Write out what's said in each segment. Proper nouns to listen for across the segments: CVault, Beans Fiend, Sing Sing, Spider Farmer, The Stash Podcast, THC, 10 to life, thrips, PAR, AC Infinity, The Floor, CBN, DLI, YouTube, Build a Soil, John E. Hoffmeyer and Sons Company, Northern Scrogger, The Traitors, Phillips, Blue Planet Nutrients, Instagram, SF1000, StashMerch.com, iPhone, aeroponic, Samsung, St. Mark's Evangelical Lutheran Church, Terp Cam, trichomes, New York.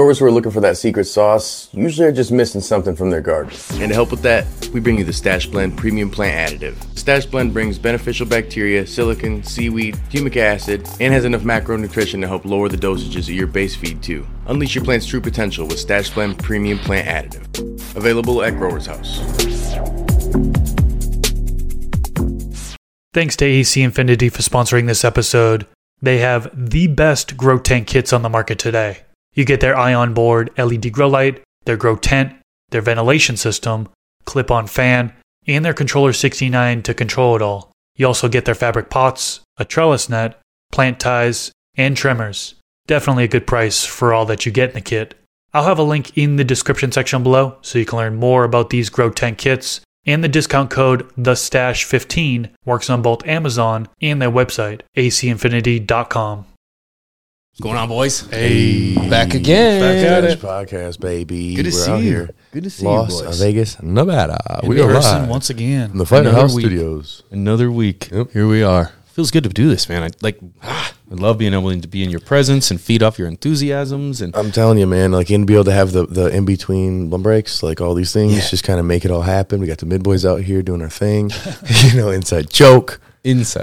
Growers who are looking for that secret sauce usually are just missing something from their garden. And to help with that, we bring you the Stash Blend Premium Plant Additive. Stash Blend brings beneficial bacteria, silicon, seaweed, humic acid, and has enough macronutrition to help lower the dosages of your base feed too. Unleash your plant's true potential with Stash Blend Premium Plant Additive. Available at Growers House. Thanks to AC Infinity for sponsoring this episode. They have the best grow tent kits on the market today. You get their ion board, LED grow light, their grow tent, their ventilation system, clip-on fan, and their controller 69 to control it all. You also get their fabric pots, a trellis net, plant ties, and trimmers. Definitely a good price for all that you get in the kit. I'll have a link in the description section below so you can learn more about these grow tent kits, and the discount code THESTASH15 works on both Amazon and their website, acinfinity.com. What's going on, boys? Hey. Back again. Back at it. Podcast, baby. Good to see you. Here. Good to see you, boys. Las Vegas, Nevada. We are live. Once again. From the Fighter House Studios. Another week. Yep. Here we are. Feels good to do this, man. I love being able to be in your presence and feed off your enthusiasms. And I'm telling you, man, like, and be able to have the in-between lump breaks, like all these things, just kind of make it all happen. We got the mid-boys out here doing our thing. You know, inside joke. That's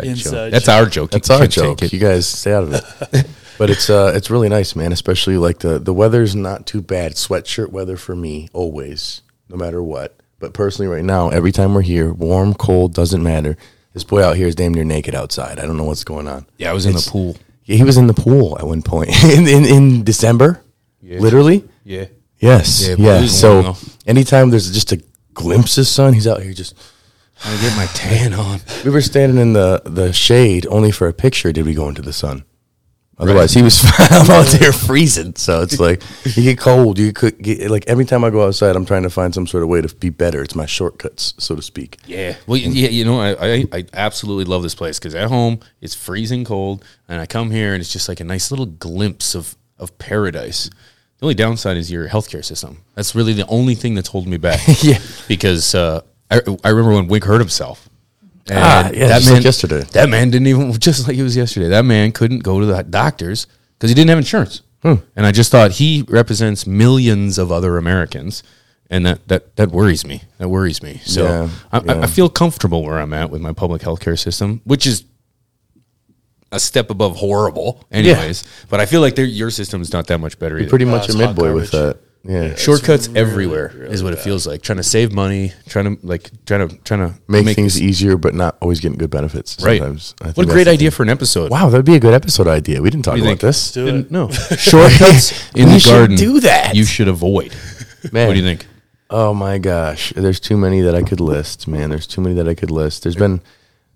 our joke. You guys stay out of it. But it's really nice, man, especially like the weather's not too bad. Sweatshirt weather for me, always, no matter what. But personally right now, every time we're here, warm, cold, doesn't matter. This boy out here is damn near naked outside. I don't know what's going on. Yeah, I was in the pool. Yeah, he was in the pool at one point in December, literally. Yeah. Yes. Yeah. So anytime there's just a glimpse of sun, he's out here just... I get my tan on. We were standing in the shade only for a picture. Did we go into the sun? Otherwise, he was out there freezing. So it's like you get cold. You could get, like, every time I go outside, I'm trying to find some sort of way to be better. It's my shortcuts, so to speak. Yeah. Well, yeah. You know, I absolutely love this place because at home it's freezing cold, and I come here and it's just like a nice little glimpse of paradise. The only downside is your healthcare system. That's really the only thing that's holding me back. Yeah. Because I remember when Wig hurt himself. And that man, like yesterday. That man didn't even, just like it was yesterday, that man couldn't go to the doctors because he didn't have insurance. And I just thought, he represents millions of other Americans, and that worries me. That worries me. So yeah, I feel comfortable where I'm at with my public health care system, which is a step above horrible anyways. Yeah. But I feel like your system's not that much better either. You're pretty much a mid-boy with that. Yeah, shortcuts really, everywhere really is what bad. It feels like. Trying to save money, trying to make things easier, but not always getting good benefits. Sometimes. Right? What a great idea for an episode! Wow, that'd be a good episode idea. We didn't talk about this. No shortcuts in the garden. Do that. You should avoid. Man, what do you think? Oh my gosh, there's too many that I could list. Man, there's too many that I could list. There's been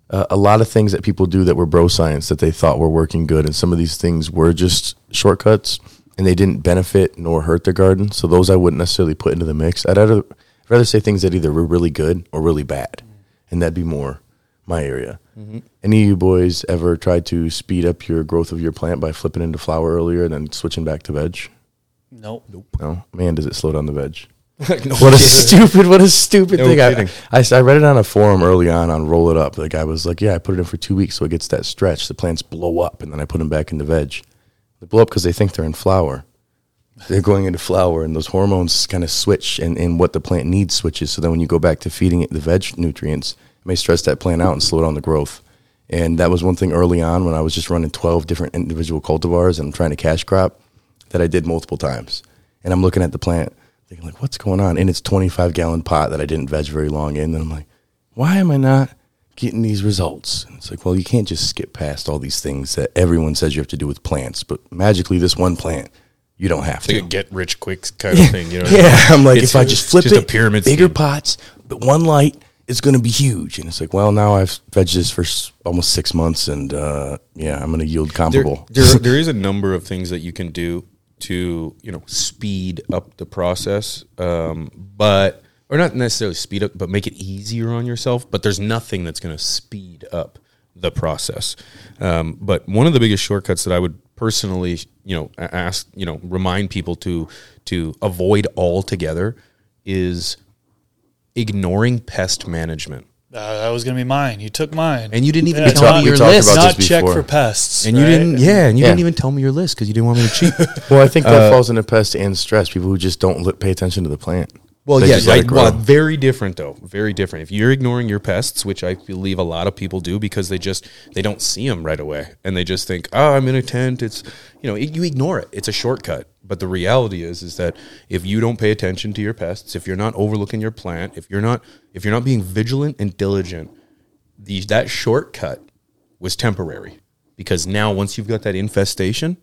a lot of things that people do that were bro science that they thought were working good, and some of these things were just shortcuts. And they didn't benefit nor hurt the garden. So those I wouldn't necessarily put into the mix. I'd rather say things that either were really good or really bad. And that'd be more my area. Mm-hmm. Any of you boys ever tried to speed up your growth of your plant by flipping into flower earlier and then switching back to veg? Nope. No? Man, does it slow down the veg. What a stupid thing. I read it on a forum early on Roll It Up. The guy was like, yeah, I put it in for 2 weeks so it gets that stretch. The plants blow up, and then I put them back into veg. They blow up because they think they're in flower. They're going into flower, and those hormones kind of switch, and what the plant needs switches. So then when you go back to feeding it the veg nutrients, it may stress that plant out and slow down the growth. And that was one thing early on when I was just running 12 different individual cultivars and trying to cash crop that I did multiple times. And I'm looking at the plant thinking, like, what's going on? And it's 25-gallon pot that I didn't veg very long in. And I'm like, why am I not getting these results? And it's like, well, you can't just skip past all these things that everyone says you have to do with plants, but magically this one plant you don't have to. Like a get rich quick kind of thing, you know? Yeah, I'm like, if I just flip it, bigger pots, but one light, it's going to be huge. And it's like, well, now I've vegged this for almost 6 months, and I'm going to yield comparable. There is a number of things that you can do to, you know, speed up the process, or not necessarily speed up, but make it easier on yourself. But there's nothing that's going to speed up the process. But one of the biggest shortcuts that I would personally, you know, remind people to avoid altogether is ignoring pest management. That was going to be mine. You took mine. And you didn't even tell me your list. Not check for pests. And you didn't, didn't even tell me your list because you didn't want me to cheat. Well, I think that falls into pest and stress. People who just don't pay attention to the plant. Well, very different though. Very different. If you're ignoring your pests, which I believe a lot of people do because they don't see them right away. And they just think, oh, I'm in a tent. It's, you ignore it. It's a shortcut. But the reality is that if you don't pay attention to your pests, if you're not overlooking your plant, if you're not being vigilant and diligent, that shortcut was temporary. Because now once you've got that infestation,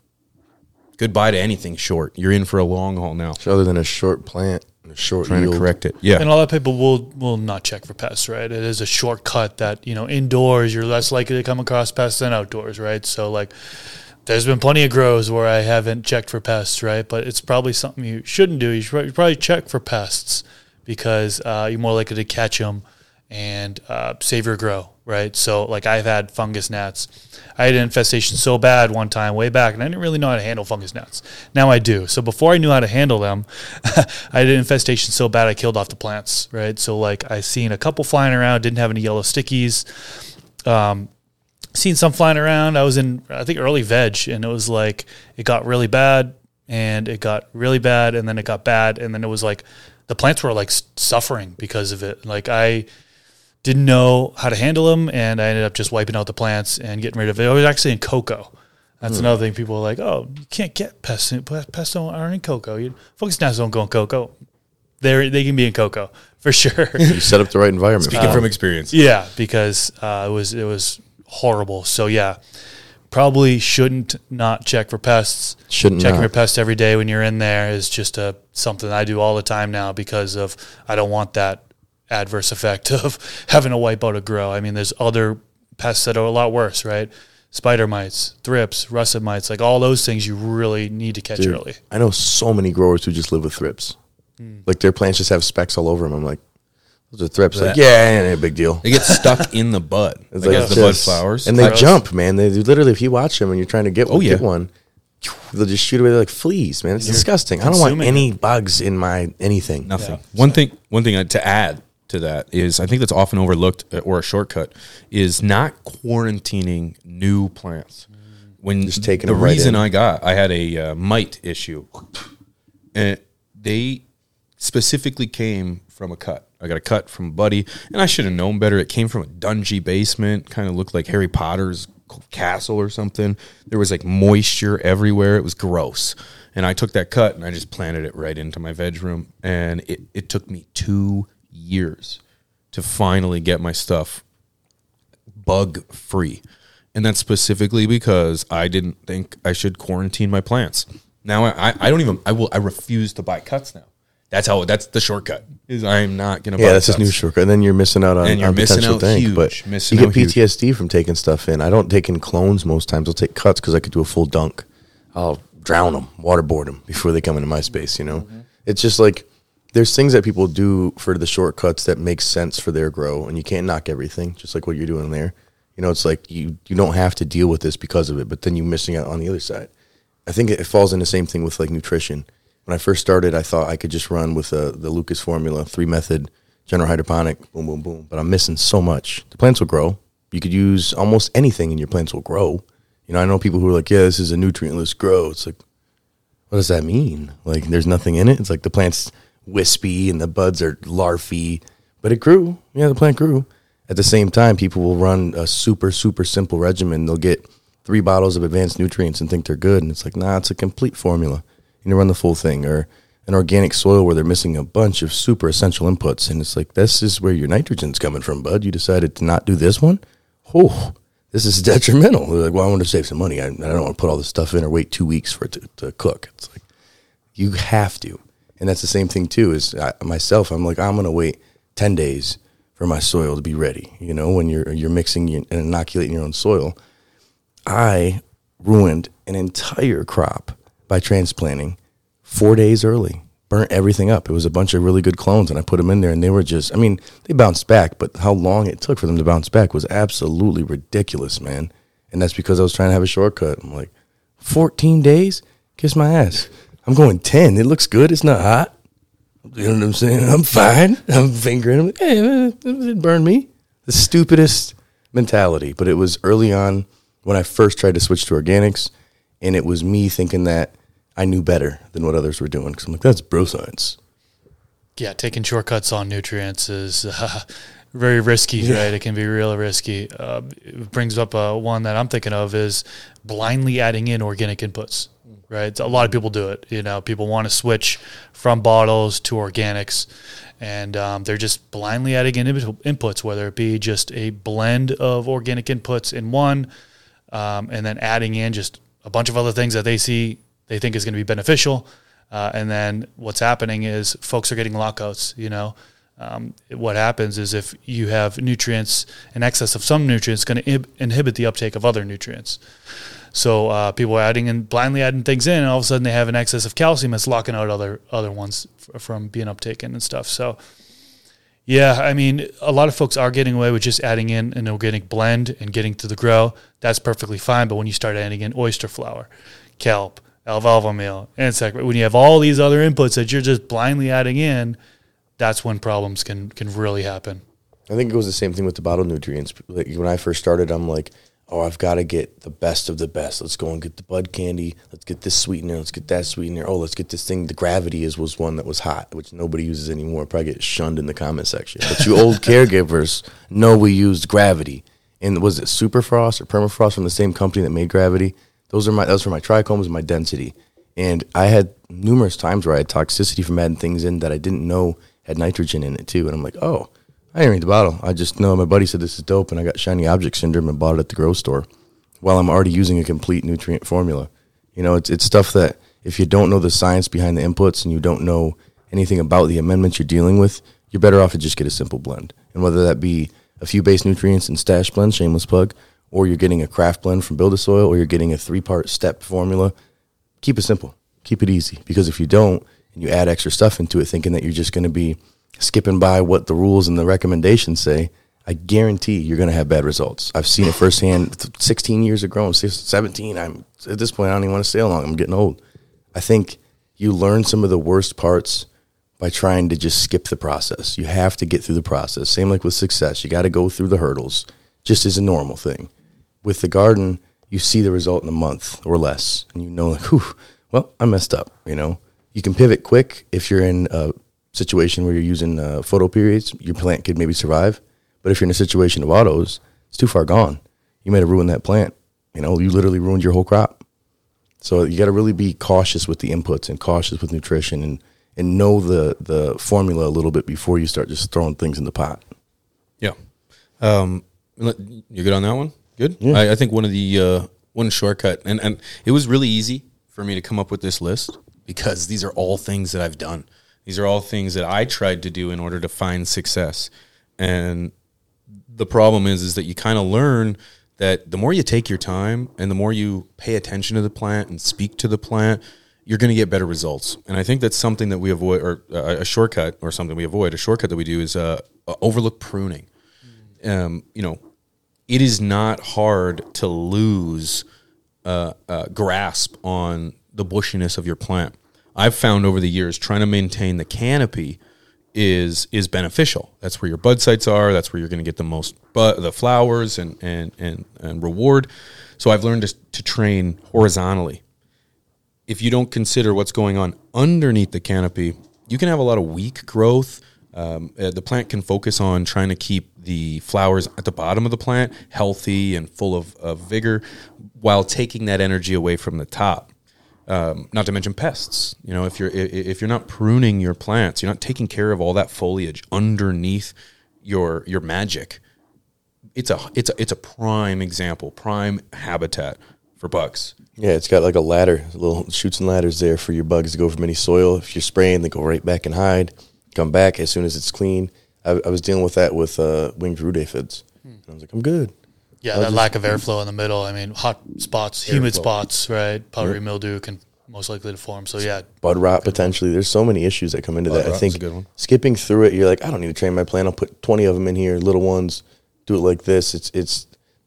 goodbye to anything short. You're in for a long haul now. So other than a short plant, a short trying yield. To correct it. Yeah. And a lot of people will not check for pests, right? It is a shortcut that, indoors you're less likely to come across pests than outdoors, right? So there's been plenty of grows where I haven't checked for pests, right? But it's probably something you shouldn't do. You should probably check for pests because you're more likely to catch them and save your grow, right? So, I've had fungus gnats. I had an infestation so bad one time way back, and I didn't really know how to handle fungus gnats. Now I do. So before I knew how to handle them, I had an infestation so bad I killed off the plants, right? So, I seen a couple flying around, didn't have any yellow stickies. Seen some flying around. I was in, I think, early veg, and it was it got really bad, and it got really bad, and then it got bad, and then it was the plants were suffering because of it. I didn't know how to handle them, and I ended up just wiping out the plants and getting rid of it. I was actually in cocoa. That's another thing. People are oh, you can't get pests. Pests aren't in cocoa. Fungus gnats don't go in cocoa. They can be in cocoa for sure. You set up the right environment. Speaking from experience. Yeah, because it was horrible. So yeah, probably shouldn't not check for pests. Shouldn't checking your pests every day when you're in there is just something I do all the time now because of I don't want that adverse effect of having to wipe out a grow. I mean, there's other pests that are a lot worse, right? Spider mites, thrips, russet mites, all those things you really need to catch early. I know so many growers who just live with thrips. Their plants just have specks all over them. I'm like, those are thrips. Ain't a big deal. They get stuck in the bud. It's the bud flowers. And they jump, man. They literally, if you watch them and you're trying to get one, they'll just shoot away like fleas, man. It's disgusting. I don't want any bugs in my anything. Nothing. Yeah. One thing to add to that is I think that's often overlooked or a shortcut is not quarantining new plants. When just taking the reason right I had a mite issue. And they specifically came from a cut. I got a cut from a buddy, and I should have known better. It came from a dungy basement, kind of looked like Harry Potter's castle or something. There was moisture everywhere. It was gross. And I took that cut, and I just planted it right into my veg room. And it took me 2 years to finally get my stuff bug-free. And that's specifically because I didn't think I should quarantine my plants. Now, I refuse to buy cuts now. That's the shortcut. Is I am not going to. Yeah, that's his new shortcut. And then you're missing out on potential things. But you get PTSD from taking stuff in. I don't take in clones most times. I'll take cuts because I could do a full dunk. I'll drown them, waterboard them before they come into my space. It's just there's things that people do for the shortcuts that make sense for their grow, and you can't knock everything. Just like what you're doing there, it's you don't have to deal with this because of it, but then you're missing out on the other side. I think it falls in the same thing with nutrition. When I first started, I thought I could just run with the Lucas Formula, 3-method, general hydroponic, boom, boom, boom. But I'm missing so much. The plants will grow. You could use almost anything, and your plants will grow. I know people who are this is a nutrient-less grow. It's what does that mean? There's nothing in it. It's the plant's wispy, and the buds are larvae. But it grew. Yeah, the plant grew. At the same time, people will run a super, super simple regimen. They'll get 3 bottles of advanced nutrients and think they're good. And it's it's a complete formula. You run the full thing, or an organic soil where they're missing a bunch of super essential inputs, and it's this is where your nitrogen's coming from, bud. You decided to not do this one? Oh, this is detrimental. They're I want to save some money. I don't want to put all this stuff in or wait 2 weeks for it to cook. It's you have to. And that's the same thing, too, is myself. I'm I'm going to wait 10 days for my soil to be ready. When you're mixing and inoculating your own soil. I ruined an entire crop by transplanting 4 days early, burnt everything up. It was a bunch of really good clones, and I put them in there, and they were just, they bounced back, but how long it took for them to bounce back was absolutely ridiculous, man. And that's because I was trying to have a shortcut. I'm 14 days? Kiss my ass. I'm going 10. It looks good. It's not hot. You know what I'm saying? I'm fine. I'm fingering them. Hey, it burned me. the stupidest mentality, but it was early on when I first tried to switch to organics, and it was me thinking that I knew better than what others were doing, because I'm like, that's bro science. Yeah, taking shortcuts on nutrients is very risky, right? It can be real risky. It brings up one that I'm thinking of is blindly adding in organic inputs, right? A lot of people do it. You know, people want to switch from bottles to organics, and they're just blindly adding in inputs, whether it be just a blend of organic inputs in one, and then adding in just a bunch of other things that they see they think is going to be beneficial. And then what's happening is folks are getting lockouts, you know. What happens is if you have nutrients, an excess of some nutrients going to inhibit the uptake of other nutrients. So people are adding and blindly adding things in, and all of a sudden they have an excess of calcium that's locking out other ones from being uptaken and stuff. So, yeah, I mean, a lot of folks are getting away with just adding in an organic blend and getting to the grow. That's perfectly fine, but when you start adding in oyster flour, kelp, alfalfa meal, insect, when you have all these other inputs that you're just blindly adding in, that's when problems can really happen. I think it was the same thing with the bottle nutrients. Like when I first started, I'm like, oh, I've got to get the best of the best. Let's go and get the bud candy. Let's get this sweetener. Let's get that sweetener. Oh, let's get this thing. The gravity was one that was hot, which nobody uses anymore. Probably get shunned in the comment section. But you old caregivers know we used gravity. And was it Superfrost or Permafrost from the same company that made gravity? Those were my trichomes and my density. And I had numerous times where I had toxicity from adding things in that I didn't know had nitrogen in it too. And I'm like, oh, I didn't read the bottle. I just know my buddy said this is dope, and I got shiny object syndrome and bought it at the grocery store while I'm already using a complete nutrient formula. You know, it's stuff that if you don't know the science behind the inputs and you don't know anything about the amendments you're dealing with, you're better off to just get a simple blend. And whether that be a few base nutrients and Stash Blend, shameless plug, or you're getting a craft blend from Build a Soil, or you're getting a 3-part step formula, keep it simple. Keep it easy. Because if you don't, and you add extra stuff into it thinking that you're just going to be skipping by what the rules and the recommendations say, I guarantee you're going to have bad results. I've seen it firsthand. 16 years of growing, 17. I'm at this point, I don't even want to stay long. I'm getting old. I think you learn some of the worst parts by trying to just skip the process. You have to get through the process. Same like with success. You got to go through the hurdles. Just as a normal thing. With the garden, you see the result in a month or less, and you know, like, whew, well, I messed up, you know. You can pivot quick if you're in a situation where you're using photo periods. Your plant could maybe survive, but if you're in a situation of autos, it's too far gone. You might have ruined that plant. You know, you literally ruined your whole crop. So you got to really be cautious with the inputs and cautious with nutrition, and know the formula a little bit before you start just throwing things in the pot. Yeah. You're good on that one? Good? Yeah. I think one of the one shortcut, and it was really easy for me to come up with this list, because these are all things that I've done. These are all things that I tried to do in order to find success. And the problem is that you kind of learn that the more you take your time and the more you pay attention to the plant and speak to the plant, you're going to get better results. And I think that's something that we avoid, or a shortcut or something we avoid, a shortcut that we do is overlook pruning. You know, it is not hard to lose grasp on the bushiness of your plant. I've found over the years trying to maintain the canopy is beneficial. That's where your bud sites are. That's where you're going to get the most the flowers and reward. So I've learned to train horizontally. If you don't consider what's going on underneath the canopy, you can have a lot of weak growth. The plant can focus on trying to keep the flowers at the bottom of the plant healthy and full of vigor, while taking that energy away from the top. Not to mention pests. You know, if you're not pruning your plants, you're not taking care of all that foliage underneath your magic. It's a prime example, prime habitat for bugs. Yeah, it's got like a ladder, little chutes and ladders there for your bugs to go from any soil. If you're spraying, they go right back and hide. Come back as soon as it's clean. I was dealing with that with winged Rude aphids. And I was like, I'm good. Yeah, that lack of airflow in the middle. I mean, hot spots, humid spots, right? Powdery mildew can most likely to form. So, yeah. Bud rot, potentially. There's so many issues that come into that. I think skipping through it, you're like, I don't need to train my plant. I'll put 20 of them in here, little ones, do it like this.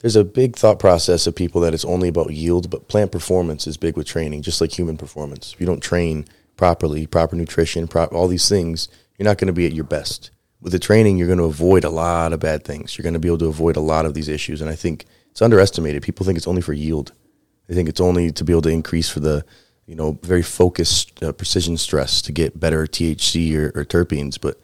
There's a big thought process of people that it's only about yield, but plant performance is big with training, just like human performance. If you don't train properly, proper nutrition, all these things, you're not going to be at your best. with the training, you're going to avoid a lot of bad things. You're going to be able to avoid a lot of these issues. And I think it's underestimated. People think it's only for yield. They think it's only to be able to increase for the, you know, very focused precision stress to get better THC or terpenes. But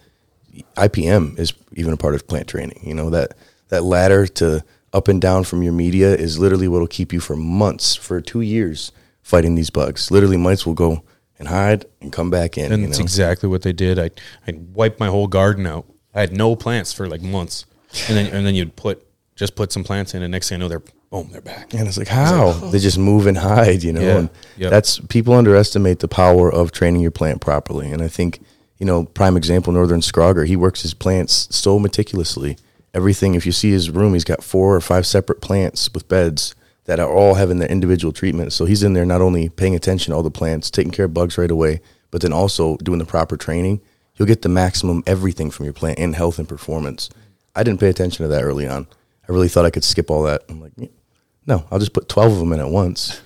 IPM is even a part of plant training. You know, that ladder to up and down from your media is literally what will keep you for months, for 2 years, fighting these bugs. Literally, mites will go and hide and come back in. And that's exactly what they did. I wiped my whole garden out. I had no plants for like months. And then you'd put some plants in, and next thing I know, they're boom, they're back. And it's like, how? It's like, oh. They just move and hide, you know. Yeah. And yep. That's, people underestimate the power of training your plant properly. And I think, you know, prime example, Northern Scrogger, he works his plants so meticulously. Everything, if you see his room, he's got 4 or 5 separate plants with beds that are all having their individual treatment. So he's in there not only paying attention to all the plants, taking care of bugs right away, but then also doing the proper training. You'll get the maximum everything from your plant in health and performance. I didn't pay attention to that early on. I really thought I could skip all that. I'm like, no, I'll just put 12 of them in at once.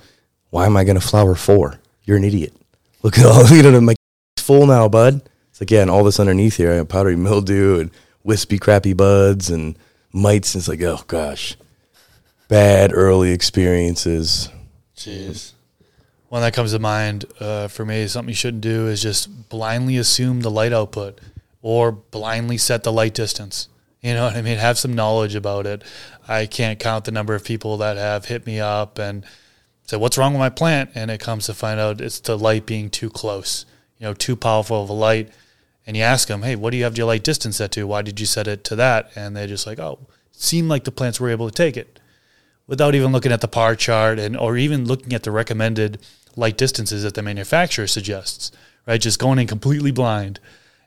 Why am I going to flower 4? You're an idiot. Look at all, you know, my full now, bud. It's like, yeah, and all this underneath here, I have powdery mildew and wispy, crappy buds and mites. And it's like, oh, gosh. Bad early experiences. Jeez. One that comes to mind for me is something you shouldn't do is just blindly assume the light output or blindly set the light distance. You know what I mean? Have some knowledge about it. I can't count the number of people that have hit me up and said, what's wrong with my plant? And it comes to find out it's the light being too close, you know, too powerful of a light. And you ask them, hey, what do you have your light distance set to? Why did you set it to that? And they're just like, oh, it seemed like the plants were able to take it, without even looking at the PAR chart or even looking at the recommended light distances that the manufacturer suggests, right? Just going in completely blind.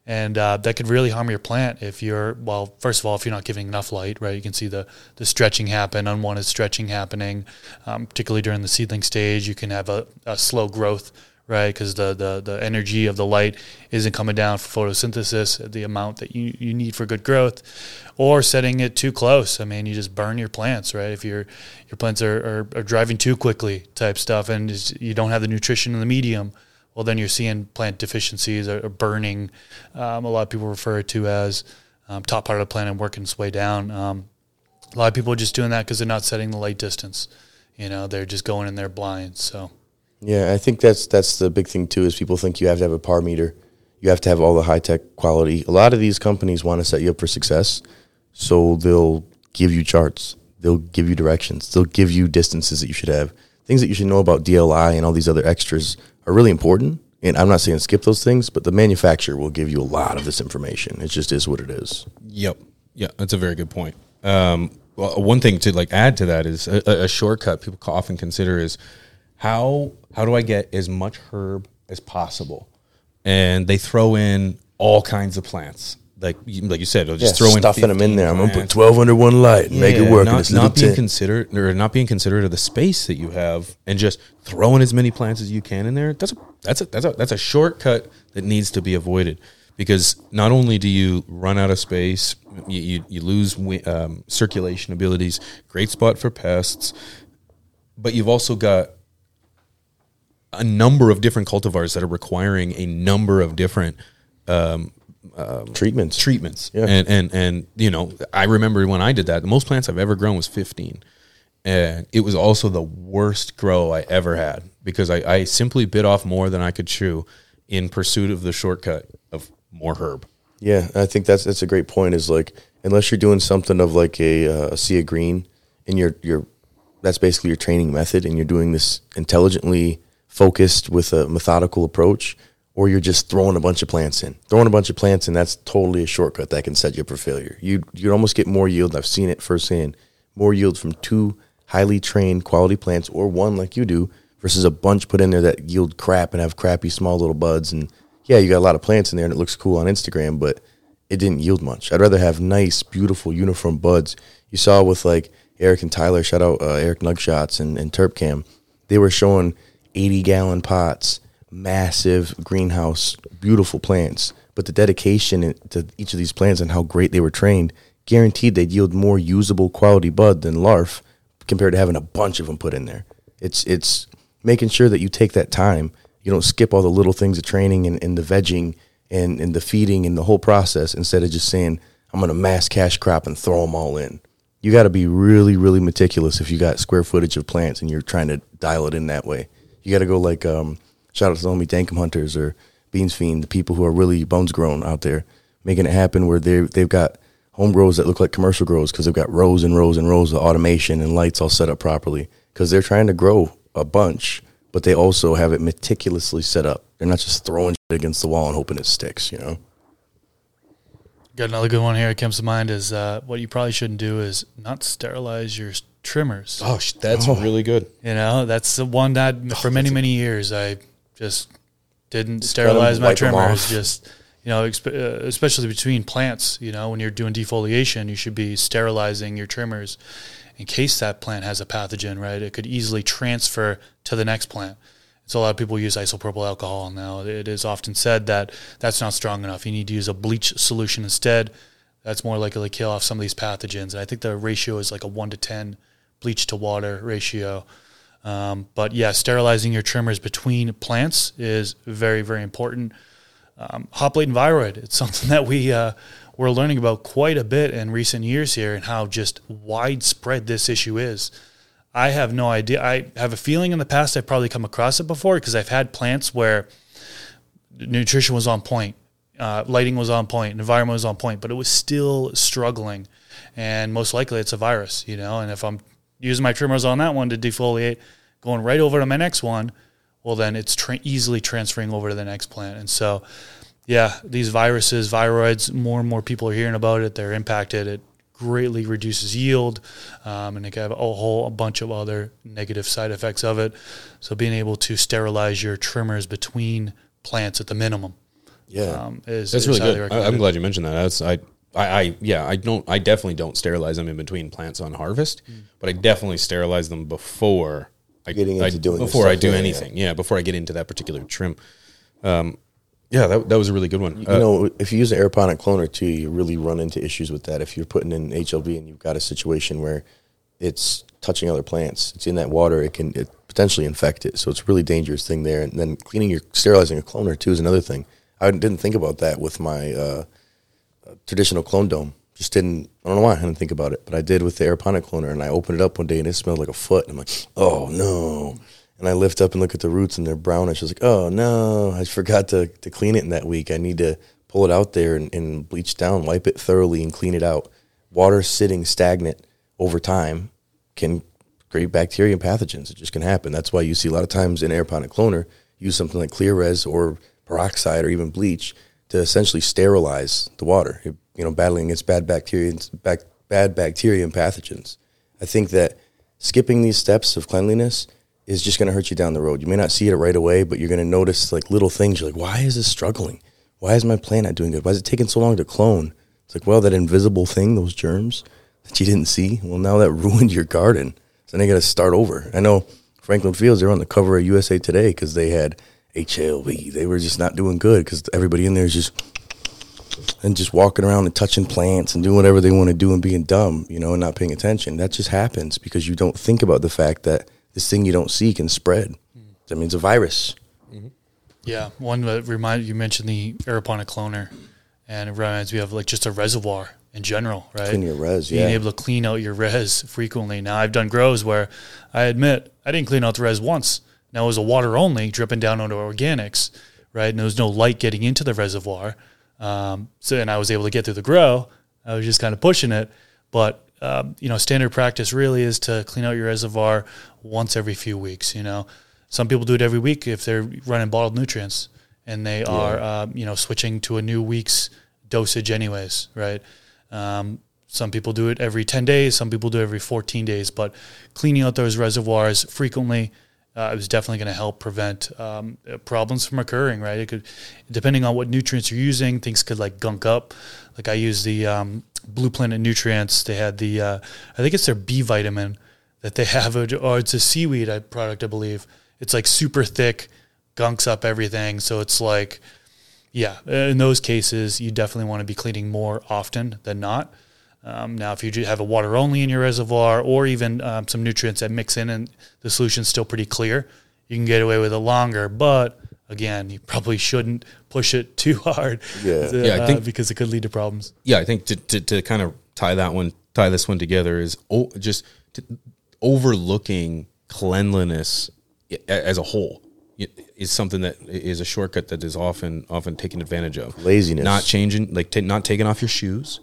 And that could really harm your plant if you're, well, first of all, if you're not giving enough light, right? You can see the stretching happen, unwanted stretching happening, particularly during the seedling stage. You can have a slow growth, right? Because the energy of the light isn't coming down for photosynthesis at the amount that you need for good growth, or setting it too close. I mean, you just burn your plants, right? If your plants are driving too quickly type stuff and you don't have the nutrition in the medium, well, then you're seeing plant deficiencies or burning. A lot of people refer to as top part of the plant and working its way down. A lot of people are just doing that because they're not setting the light distance. You know, they're just going in there blind. So, yeah, I think that's the big thing too, is people think you have to have a PAR meter. You have to have all the high tech quality. A lot of these companies want to set you up for success, so they'll give you charts, they'll give you directions, they'll give you distances that you should have. Things that you should know about DLI and all these other extras are really important, and I'm not saying skip those things, but the manufacturer will give you a lot of this information. It just is what it is. Yep. Yeah, that's a very good point. Well, one thing to like add to that is a shortcut people often consider is how do I get as much herb as possible? And they throw in all kinds of plants. Like you said, they'll just throw in stuffing them in there. I'm going to put 12 under one light and make it work. Not being considerate of the space that you have, and just throwing as many plants as you can in there. That's a shortcut that needs to be avoided, because not only do you run out of space, you lose circulation abilities, great spot for pests, but you've also got a number of different cultivars that are requiring a number of different treatments. Yeah. And you know, I remember when I did that, the most plants I've ever grown was 15, and it was also the worst grow I ever had, because I simply bit off more than I could chew in pursuit of the shortcut of more herb. Yeah, I think that's a great point, is like, unless you're doing something of like a sea of green, and you're that's basically your training method, and you're doing this intelligently focused with a methodical approach, or you're just throwing a bunch of plants in. That's totally a shortcut that can set you up for failure. You'd almost get more yield. I've seen it firsthand. More yield from 2 highly trained quality plants, or one like you do, versus a bunch put in there that yield crap and have crappy small little buds. And yeah, you got a lot of plants in there and it looks cool on Instagram, but it didn't yield much. I'd rather have nice, beautiful, uniform buds. You saw with like Eric and Tyler, shout out Eric Nugshots and Terp Cam. They were showing 80-gallon pots, massive greenhouse, beautiful plants. But the dedication to each of these plants and how great they were trained, guaranteed they'd yield more usable quality bud than larf, compared to having a bunch of them put in there. It's making sure that you take that time. You don't skip all the little things of training and the vegging and the feeding and the whole process, instead of just saying, I'm going to mass cash crop and throw them all in. You got to be really, really meticulous if you got square footage of plants and you're trying to dial it in that way. You got to go like, shout out to the homie Dankum Hunters or Beans Fiend, the people who are really bones grown out there, making it happen where they've got home grows that look like commercial grows because they've got rows and rows and rows of automation and lights all set up properly because they're trying to grow a bunch, but they also have it meticulously set up. They're not just throwing shit against the wall and hoping it sticks, you know? Got another good one here that comes to mind is what you probably shouldn't do is not sterilize your trimmers. Oh, that's really good. You know, that's the one that for many, many years I just didn't sterilize my trimmers. Just, you know, especially between plants, you know, when you're doing defoliation, you should be sterilizing your trimmers in case that plant has a pathogen, right? It could easily transfer to the next plant. So a lot of people use isopropyl alcohol now. It is often said that that's not strong enough. You need to use a bleach solution instead. That's more likely to kill off some of these pathogens. And I think the ratio is like a 1 to 10 bleach to water ratio. But, yeah, sterilizing your trimmers between plants is very, very important. Hop Latent Viroid, it's something that we're learning about quite a bit in recent years here and how just widespread this issue is. I have no idea. I have a feeling in the past I've probably come across it before because I've had plants where nutrition was on point, lighting was on point, environment was on point, but it was still struggling. And most likely it's a virus, you know. And if I'm using my trimmers on that one to defoliate, going right over to my next one, well, then it's easily transferring over to the next plant. And so, yeah, these viruses, viroids, more and more people are hearing about it. They're impacted. It greatly reduces yield, and it can have a whole bunch of other negative side effects of it. So being able to sterilize your trimmers between plants at the minimum, is really good. I'm glad you mentioned that. I definitely don't sterilize them in between plants on harvest, but I definitely sterilize them before I do anything. Yeah, before I get into that particular trim. Yeah, that was a really good one. You know, if you use an aeroponic cloner too, you really run into issues with that. If you're putting in HLV and you've got a situation where it's touching other plants, it's in that water, it can potentially infect it. So it's a really dangerous thing there. And then sterilizing a cloner too is another thing. I didn't think about that with my traditional clone dome. I don't know why I didn't think about it, but I did with the aeroponic cloner. And I opened it up one day and it smelled like a foot. And I'm like, oh no. And I lift up and look at the roots, and they're brownish. I was like, oh, no, I forgot to clean it in that week. I need to pull it out there and bleach down, wipe it thoroughly, and clean it out. Water sitting stagnant over time can create bacteria and pathogens. It just can happen. That's why you see a lot of times in aeroponic cloner, use something like Clear Res or peroxide or even bleach to essentially sterilize the water, battling against bad bacteria and pathogens. I think that skipping these steps of cleanliness is just going to hurt you down the road. You may not see it right away, but you're going to notice like little things. You're like, why is this struggling? Why is my plant not doing good? Why is it taking so long to clone? It's like, well, that invisible thing, those germs that you didn't see, well, now that ruined your garden. So now you got to start over. I know Franklin Fields, they're on the cover of USA Today because they had HLV. They were just not doing good because everybody in there is just walking around and touching plants and doing whatever they want to do and being dumb, and not paying attention. That just happens because you don't think about the fact that this thing you don't see can spread. That means a virus. Mm-hmm. Yeah, one that you mentioned the aeroponic cloner, and it reminds me of like just a reservoir in general, right? Clean your res, being able to clean out your res frequently. Now, I've done grows where I admit I didn't clean out the res once. Now it was a water only dripping down onto organics, right? And there was no light getting into the reservoir. And I was able to get through the grow. I was just kind of pushing it, but standard practice really is to clean out your reservoir once every few weeks. Some people do it every week if they're running bottled nutrients and they are, switching to a new week's dosage anyways. Right. Some people do it every 10 days. Some people do it every 14 days, but cleaning out those reservoirs frequently is definitely going to help prevent problems from occurring. Right. It could, depending on what nutrients you're using, things could like gunk up. Like I use the, Blue Planet Nutrients. They had the, I think it's their B vitamin that they have, or it's a seaweed product, I believe. It's like super thick, gunks up everything. So it's like, yeah, in those cases, you definitely want to be cleaning more often than not. Now, if you do have a water only in your reservoir or even some nutrients that mix in and the solution's still pretty clear, you can get away with it longer. But again, you probably shouldn't push it too hard I think, because it could lead to problems. Yeah, I think to kind of tie this one together is just overlooking cleanliness as a whole is something that is a shortcut that is often taken advantage of. Laziness. Not changing, like not taking off your shoes,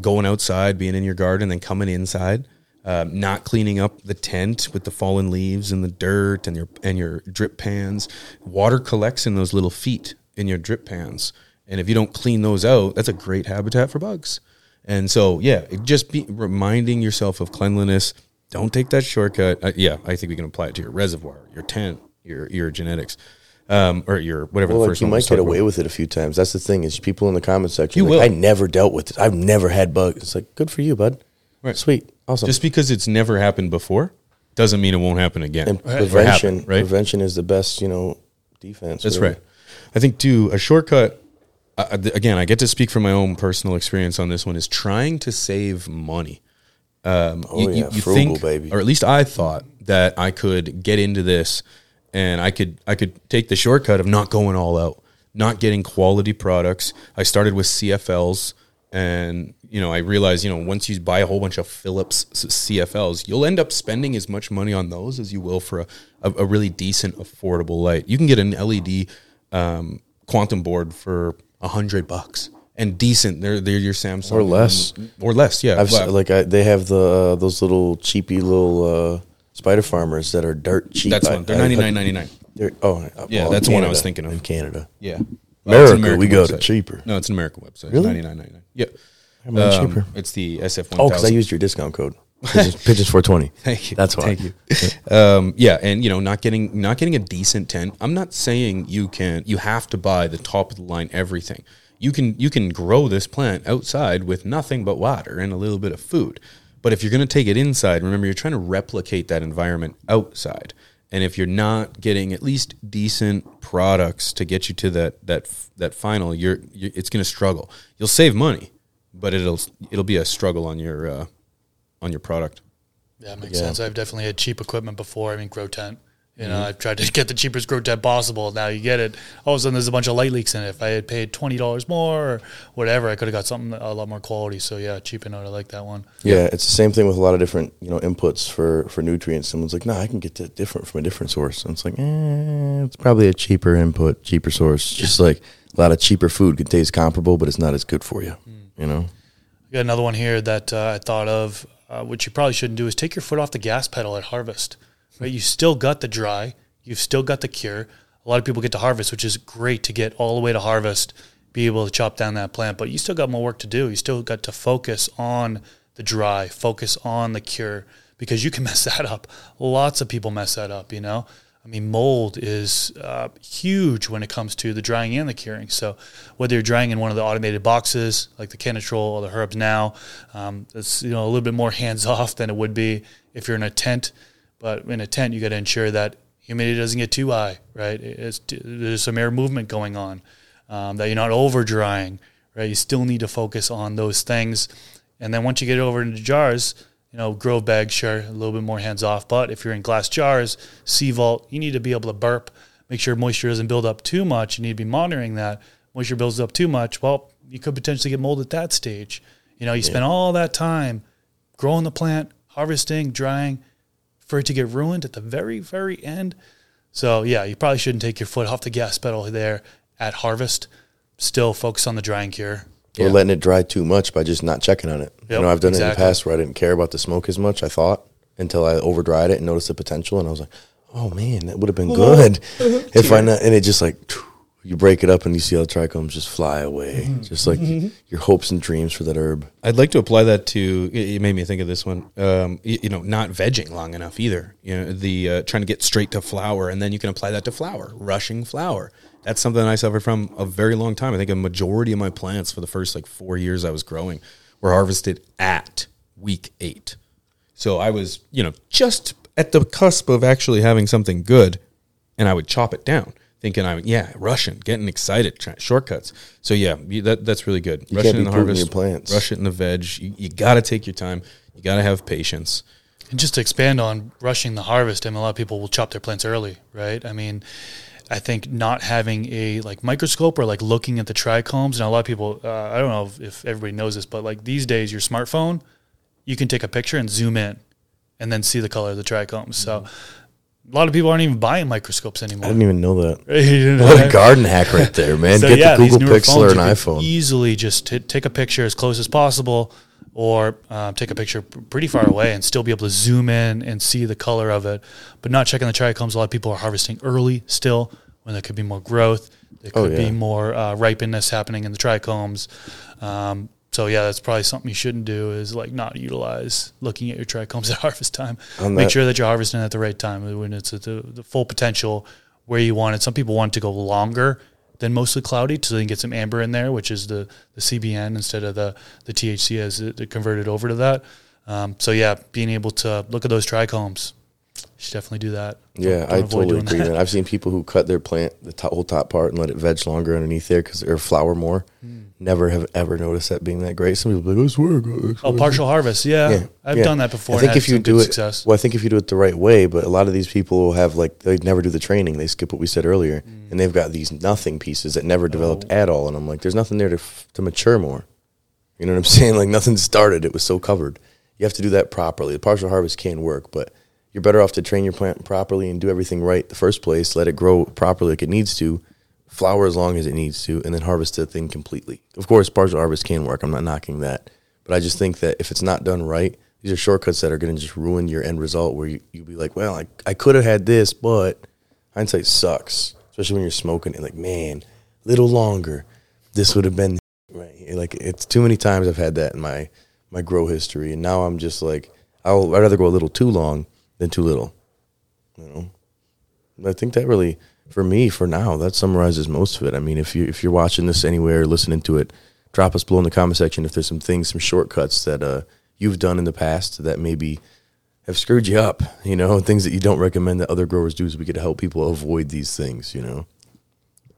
going outside, being in your garden, then coming inside. Not cleaning up the tent with the fallen leaves and the dirt and your drip pans. Water collects in those little feet in your drip pans. And if you don't clean those out, that's a great habitat for bugs. And so, just be reminding yourself of cleanliness. Don't take that shortcut. I think we can apply it to your reservoir, your tent, your genetics. Or your whatever the first one. You might get away with it a few times. That's the thing is people in the comment section. You will. I never dealt with it. I've never had bugs. It's like, good for you, bud. Right. Sweet. Awesome. Just because it's never happened before doesn't mean it won't happen again. And prevention is the best, defense. That's really. Right. I think, too, a shortcut, again, I get to speak from my own personal experience on this one, is trying to save money. You frugal, think, baby. Or at least I thought that I could get into this and I could take the shortcut of not going all out, not getting quality products. I started with CFLs. And, I realized, once you buy a whole bunch of Phillips CFLs, you'll end up spending as much money on those as you will for a really decent, affordable light. You can get an LED quantum board for $100 and decent. They're your Samsung. Or less. Or less, yeah. They have those little cheapy little Spider Farmers that are dirt cheap. That's one. They're $99.99. That's the one I was thinking of. In Canada. Yeah. America, we go to cheaper. No, it's an American website. Really? $99.99. Yep. How much cheaper? It's the SF1000. Oh, because I used your discount code. Pitches420. Thank you. That's why. Thank you. And not getting a decent tent. I'm not saying you have to buy the top of the line everything. You can grow this plant outside with nothing but water and a little bit of food. But if you're going to take it inside, remember you're trying to replicate that environment outside. And if you're not getting at least decent products to get you to that final, it's going to struggle. You'll save money, but it'll be a struggle on your product. Yeah, it makes sense. I've definitely had cheap equipment before. I mean, grow tent. I've tried to get the cheapest grow tent possible. Now you get it. All of a sudden, there's a bunch of light leaks in it. If I had paid $20 more or whatever, I could have got something a lot more quality. So, cheaping out. I like that one. Yeah, it's the same thing with a lot of different, inputs for nutrients. Someone's like, no, I can get that different from a different source. And it's like, it's probably a cheaper input, cheaper source. Just like a lot of cheaper food can taste comparable, but it's not as good for you, I got another one here that I thought of, which you probably shouldn't do, is take your foot off the gas pedal at harvest. Right, you still got the dry, you've still got the cure. A lot of people get to harvest, which is great to get all the way to harvest, be able to chop down that plant, but you still got more work to do. You still got to focus on the dry, focus on the cure, because you can mess that up. Lots of people mess that up, I mean, mold is huge when it comes to the drying and the curing. So whether you're drying in one of the automated boxes, like the Cannatrol or the Herbs Now, it's a little bit more hands-off than it would be if you're in a tent. But in a tent, you got to ensure that humidity doesn't get too high, right? There's some air movement going on, that you're not over drying, right? You still need to focus on those things. And then once you get it over into jars, grow bags, sure, a little bit more hands off. But if you're in glass jars, CVault, you need to be able to burp, make sure moisture doesn't build up too much. You need to be monitoring that. Moisture builds up too much, well, you could potentially get mold at that stage. You spend all that time growing the plant, harvesting, drying, for it to get ruined at the very, very end. So, you probably shouldn't take your foot off the gas pedal there at harvest. Still focus on the drying cure. Or letting it dry too much by just not checking on it. Yep, I've done it in the past where I didn't care about the smoke as much, I thought, until I overdried it and noticed the potential. And I was like, oh, man, that would have been good. If I not, and it just like, you break it up and you see all the trichomes just fly away. Mm-hmm. Just like your hopes and dreams for that herb. I'd like to apply that to, it made me think of this one, not vegging long enough either. Trying to get straight to flower, and then you can apply that to flower, rushing flower. That's something I suffered from a very long time. I think a majority of my plants for the first 4 years I was growing were harvested at week 8. So I was, just at the cusp of actually having something good, and I would chop it down. Thinking rushing, getting excited, shortcuts. So that's really good. You rushing in the harvest, your plants. Rush it in the veg. You got to take your time. You got to have patience. And just to expand on rushing the harvest, a lot of people will chop their plants early, right? I mean, I think not having a like microscope or like looking at the trichomes, and a lot of people, I don't know if everybody knows this, but like these days your smartphone, you can take a picture and zoom in and then see the color of the trichomes. So a lot of people aren't even buying microscopes anymore. I didn't even know that. What a garden hack right there, man. So, Get the Google Pixel or an iPhone. Easily just take a picture as close as possible, or take a picture pretty far away and still be able to zoom in and see the color of it, but not checking the trichomes. A lot of people are harvesting early still when there could be more growth. There could be more ripeness happening in the trichomes. So, yeah, that's probably something you shouldn't do, is like not utilize looking at your trichomes at harvest time. Make sure that you're harvesting at the right time when it's at the full potential where you want it. Some people want it to go longer than mostly cloudy, so they can get some amber in there, which is the CBN instead of the THC as it converted over to that. So, yeah, being able to look at those trichomes, you should definitely do that. Yeah, I totally agree. Man. I've seen people who cut their plant, the whole top part, and let it veg longer underneath there because or flower more. Never have ever noticed that being that great. Some people are like, "This works." Oh, partial harvest. Yeah. I've done that before. I think if you do it, I think if you do it the right way, but a lot of these people will have like, they never do the training. They skip what we said earlier, and they've got these nothing pieces that never developed at all. And I'm like, there's nothing there to mature more. You know what I'm saying? Like nothing started. It was so covered. You have to do that properly. The partial harvest can work, but you're better off to train your plant properly and do everything right the first place. Let it grow properly like it needs to. Flower as long as it needs to, and then harvest the thing completely. Of course, partial harvest can work. I'm not knocking that. But I just think that if it's not done right, these are shortcuts that are going to just ruin your end result, where you'll be like, well, I could have had this, but hindsight sucks, especially when you're smoking it. Like, man, a little longer, this would have been right. Like, it's too many times I've had that in my grow history, and now I'm just like, I'd rather go a little too long than too little. You know? And I think that really... For me, for now, that summarizes most of it. I mean, if you're watching this anywhere, listening to it, drop us below in the comment section if there's some things, some shortcuts that you've done in the past that maybe have screwed you up, you know, things that you don't recommend that other growers do, so we get to help people avoid these things, you know.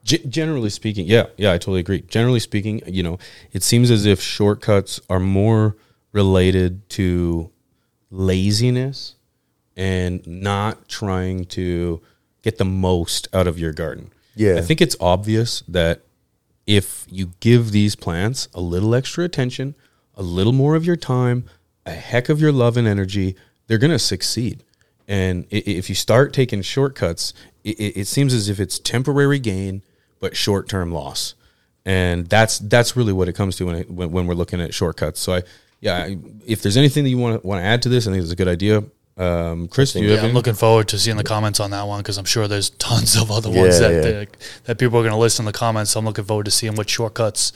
Generally speaking, yeah, I totally agree. Generally speaking, you know, it seems as if shortcuts are more related to laziness and not trying to get the most out of your garden. Yeah. I think it's obvious that if you give these plants a little extra attention, a little more of your time, a heck of your love and energy, they're going to succeed. And if you start taking shortcuts, it seems as if it's temporary gain, but short-term loss. And that's really what it comes to when we're looking at shortcuts. So if there's anything that you want to add to this, I think it's a good idea. Chris, do you have I'm looking forward to seeing the comments on that one, because I'm sure there's tons of other ones that people are going to list in the comments. So I'm looking forward to seeing what shortcuts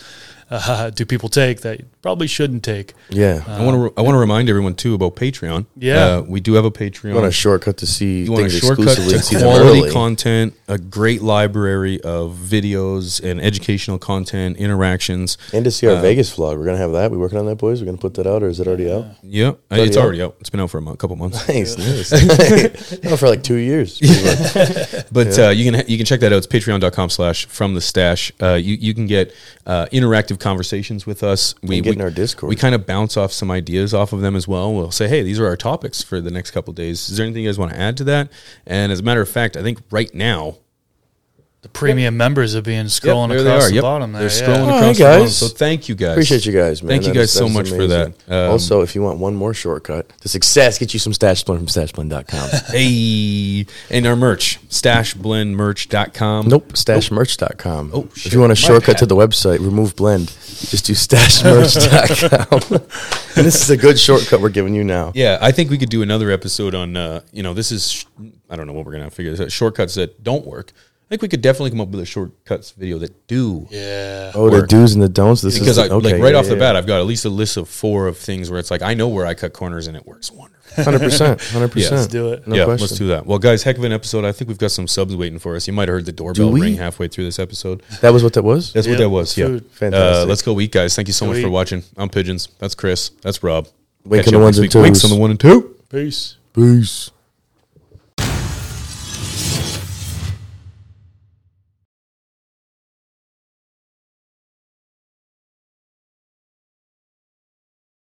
do people take that you probably shouldn't take. Yeah, I want to remind everyone too about Patreon. Yeah, we do have a Patreon. You want a shortcut to see things exclusively? To see quality content, a great library of videos and educational content, interactions, and to see our Vegas vlog. We're gonna have that. We working on that, boys. We're gonna put that out, or is it already out? Yeah, it's already out. It's been out for a couple months. Nice. No, for like 2 years. But you can check that out. It's patreon.com/fromthestash. You can get interactive conversations with us. We get in our Discord. We kind of bounce off some ideas off of them as well. We'll say, hey, these are our topics for the next couple of days. Is there anything you guys want to add to that? And as a matter of fact, I think right now the premium members are scrolling across the bottom there. They're scrolling across the bottom. So thank you guys. Appreciate you guys, man. Thank you guys so much for that. Also, if you want one more shortcut to success, get you some Stash Blend from StashBlend.com. Hey. And our merch, StashBlendMerch.com. Nope, StashMerch.com. Oh, shit. If you want a shortcut to the website, remove blend, just do StashMerch.com. And this is a good shortcut we're giving you now. Yeah, I think we could do another episode on, this is, I don't know what we're going to figure this out, shortcuts that don't work. I think we could definitely come up with a shortcuts video that do. Yeah. Oh, the do's and the don'ts. This because is because off the bat, I've got at least a list of four of things where it's like, I know where I cut corners and it works wonderful. 100%. Let's do it. No question. Let's do that. Well, guys, heck of an episode. I think we've got some subs waiting for us. You might have heard the doorbell ring halfway through this episode. That was what that was? That's what that was. Food. Yeah. Fantastic. Let's go eat, guys. Thank you so much for watching. I'm Pigeons. That's Chris. That's Rob. Wake on the 1s and 2s. Winks on the 1 and 2. Peace.